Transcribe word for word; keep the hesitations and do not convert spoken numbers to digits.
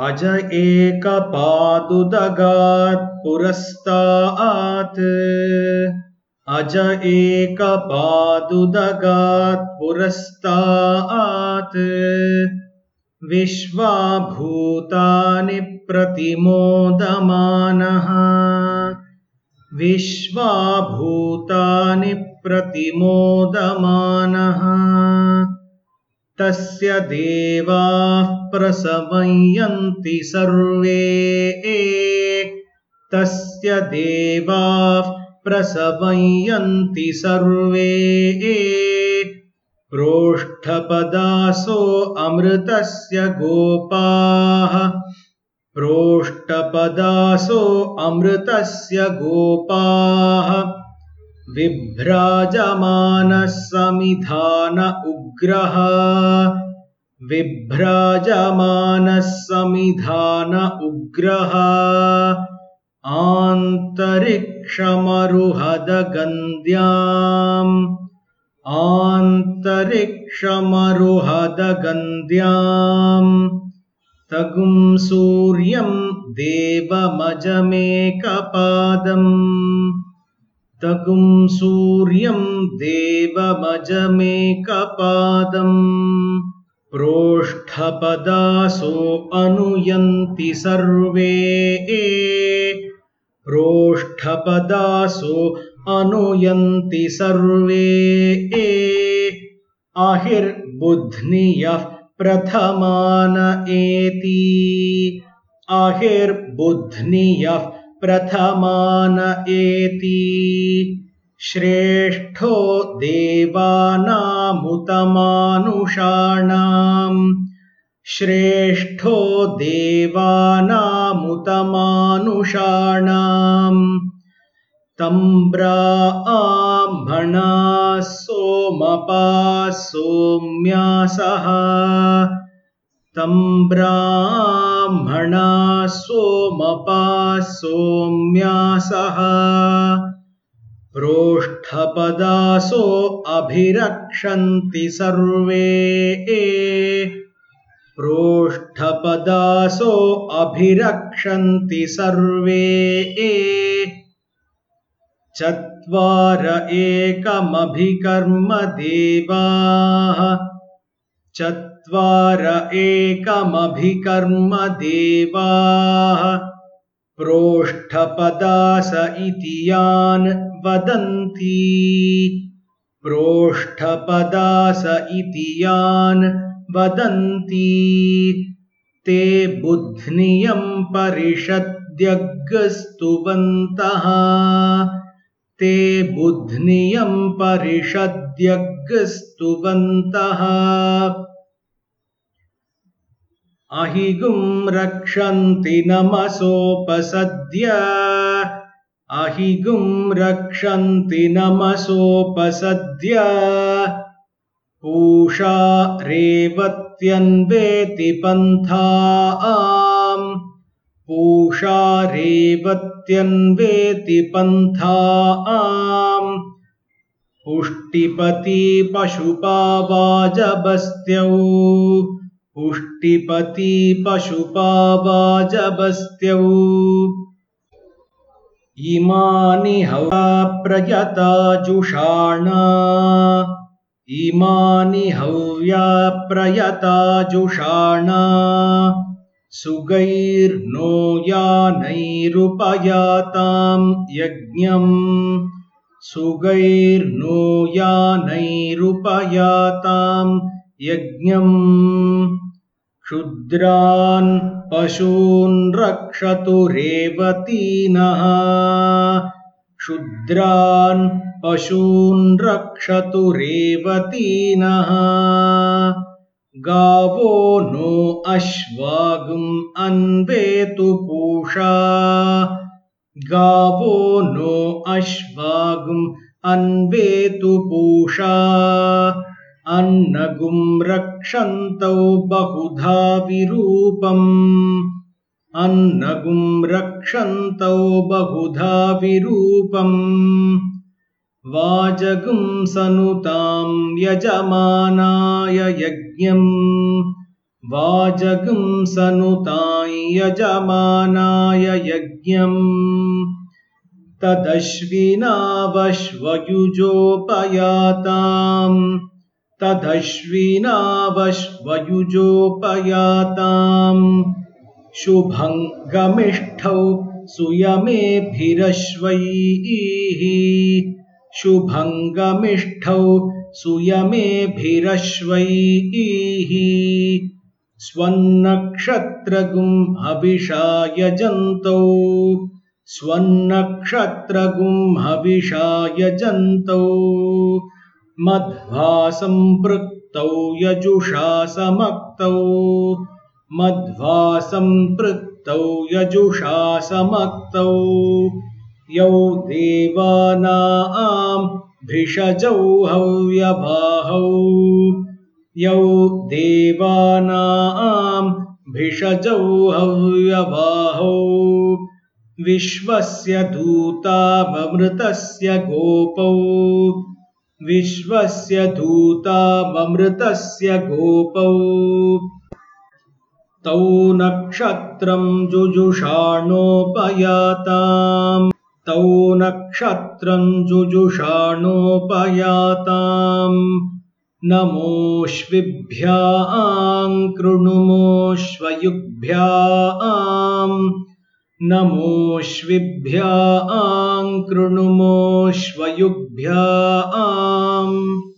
अज एक पादुदगात् पुरस्तात् अज एक पादुदगात् पुरस्तात् विश्वाभूतानि प्रतिमोदमानः विश्वाभूतानि प्रतिमोदमानः तस्य देवाः प्रसवयन्ति सर्वे तस्य देवाः प्रसवयन्ति सर्वे प्रोष्ठपदासो अमृतस्य गोपाः प्रोष्ठपदासो अमृतस्य गोपाः विभ्राजमानः समिधान उग्रः विभ्राजमानः समिधान उग्रः आन्तरिक्षमरुहदगन्द्याम् आन्तरिक्षमरुहदगन्द्याम् तगुं सूर्यं देवमजमेकपादम् तगुं सूर्यं देवमजमेकपादम् प्रोष्ठपदासो अनुयन्ति सर्वे प्रोष्ठपदासो अनुयन्ति सर्वे आहिर्बुध्नियः प्रथमान एति आहिर्बुध्नियः प्रथमान एति श्रेष्ठो देवानामुतमानुषाणाम् श्रेष्ठो देवानामुतमानुषाणाम् तम्ब्राह्मणाः सोमपाः सोम्यासः तम्ब्राह्मणाः सोमपाः सोम्यासः प्रोष्ठपदासो अभिरक्षन्ति सर्वे प्रोष्ठपदासो अभिरक्षन्ति सर्वे चत्वार एकमभिकर्म देवाः चत्वार एकमभिकर्म देवाः प्रोष्ठपदास इति यान् वदन्ति प्रोष्ठपदास इति यान् वदन्ति ते बुध्नियं परिषद्यग्स्तुवन्तः ते बुध्नियं परिषद्यग्स्तुवन्तः अहिगुं रक्षन्ति नमसोपसद्य अहिगुं रक्षन्ति नमसोपसद्य पूषा रेवत्यन्वेति पन्थाम् पूषा रेवत्यन्वेति पन्थाम् पुष्टिपति पशुपावाजबस्त्यौ पुष्टिपति पशुपावाजबस्त्यौ इमानि हवा प्रयताजुषाणा इमानि हव्या प्रयताजुषाणा सुगैर्नो यानैरुपयातां यज्ञम् सुगैर्नो यानैरुपयातां यज्ञम् क्षुद्रान् पशून् रक्षतु रेवतीनः क्षुद्रान् पशून् रक्षतु रेवतीनः गावो नो अश्वागुम् अन्वेतु पूषा गावो नो अश्वागुम् अन्वेतु पूषा अन्नगुं रक्षन्तौ बहुधा विरूपम् अन्नगुं रक्षन्तौ बहुधा विरूपम् वाजगुं सनुतां यजमानाय यज्ञम् वाजगुं सनुतां यजमानाय यज्ञं तदश्विनावश्वयुजोपयाताम् तदश्विनावश्वयुजोपयाताम् शुभं गमिष्ठौ सुयमेभिरश्वैः शुभं गमिष्ठौ सुयमेभिरश्वैः स्वन्नक्षत्रगुं हविषायजन्तौ स्वन्नक्षत्रगुं हविषायजन्तौ मध्वा सम्पृक्तौ यजुषा समक्तौ मध्वा सम्पृक्तौ यजुषा समक्तौ यौ देवानां भिषजौ हव्यभाहौ यौ देवानां भिषजौ हव्यभाहौ विश्वस्य दूतामृतस्य गोपौ विश्वस्य दूतामृतस्य गोपौ तौ नक्षत्रं जुजुषाणोपयाताम् तौ नक्षत्रं जुजुषाणोपयाताम् नमोऽश्विभ्यां कृणुमोऽश्वयुग्भ्यां नमोऽश्विभ्यां कृणुमोऽश्वयुग्भ्याम्।